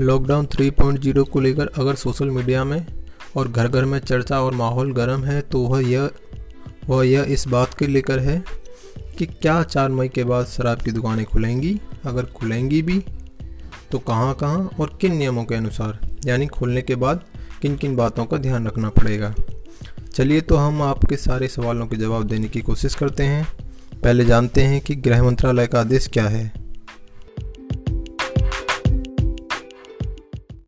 Lockdown 3.0 को लेकर अगर सोशल मीडिया में और घर घर में चर्चा और माहौल गर्म है तो वह यह इस बात के लेकर है कि क्या 4 मई के बाद शराब की दुकानें खुलेंगी, अगर खुलेंगी भी तो कहाँ और किन नियमों के अनुसार, यानी खोलने के बाद किन किन बातों का ध्यान रखना पड़ेगा। चलिए तो हम आपके सारे सवालों के जवाब देने की कोशिश करते हैं। पहले जानते हैं कि गृह मंत्रालय का आदेश क्या है।